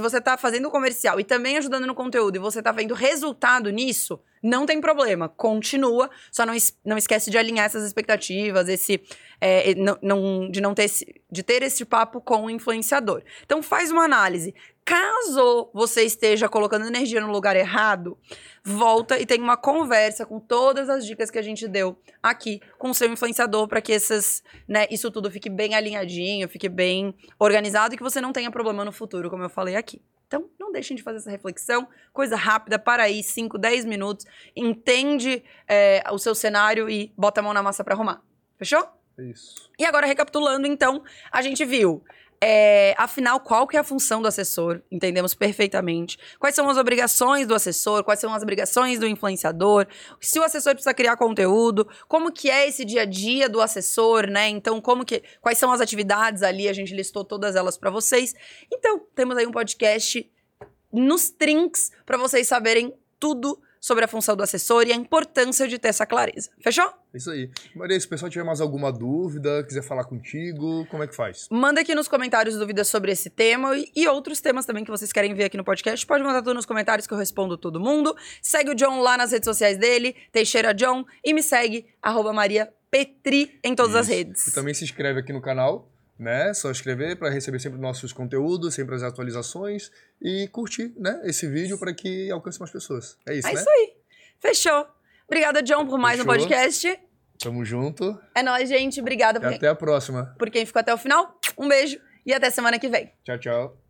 você está fazendo comercial e também ajudando no conteúdo e você está vendo resultado nisso, não tem problema, continua, só não esquece de alinhar essas expectativas, de ter esse papo com o influenciador. Então faz uma análise. Caso você esteja colocando energia no lugar errado, volta e tem uma conversa com todas as dicas que a gente deu aqui com o seu influenciador para que isso tudo fique bem alinhadinho, fique bem organizado e que você não tenha problema no futuro, como eu falei aqui. Então, não deixem de fazer essa reflexão, coisa rápida, para aí, 5, 10 minutos, entende o seu cenário e bota a mão na massa para arrumar. Fechou? É isso. E agora, recapitulando, então, a gente viu, afinal, qual que é a função do assessor, entendemos perfeitamente, quais são as obrigações do assessor, quais são as obrigações do influenciador, se o assessor precisa criar conteúdo, como que é esse dia a dia do assessor, né, então quais são as atividades ali, a gente listou todas elas para vocês, então temos aí um podcast nos trinks para vocês saberem tudo sobre a função do assessor e a importância de ter essa clareza. Fechou? É isso aí. Maria, se o pessoal tiver mais alguma dúvida, quiser falar contigo, como é que faz? Manda aqui nos comentários dúvidas sobre esse tema e outros temas também que vocês querem ver aqui no podcast. Pode mandar tudo nos comentários que eu respondo todo mundo. Segue o John lá nas redes sociais dele, Teixeira John, e me segue, @mariapetri em todas as redes. E também se inscreve aqui no canal, né? Só inscrever para receber sempre nossos conteúdos, sempre as atualizações e curtir, né, esse vídeo para que alcance mais pessoas. É isso, né? É isso aí. Fechou. Obrigada, John, por mais um podcast. Tamo junto. É nóis, gente. Obrigada. Até a próxima. Por quem ficou até o final, um beijo e até semana que vem. Tchau, tchau.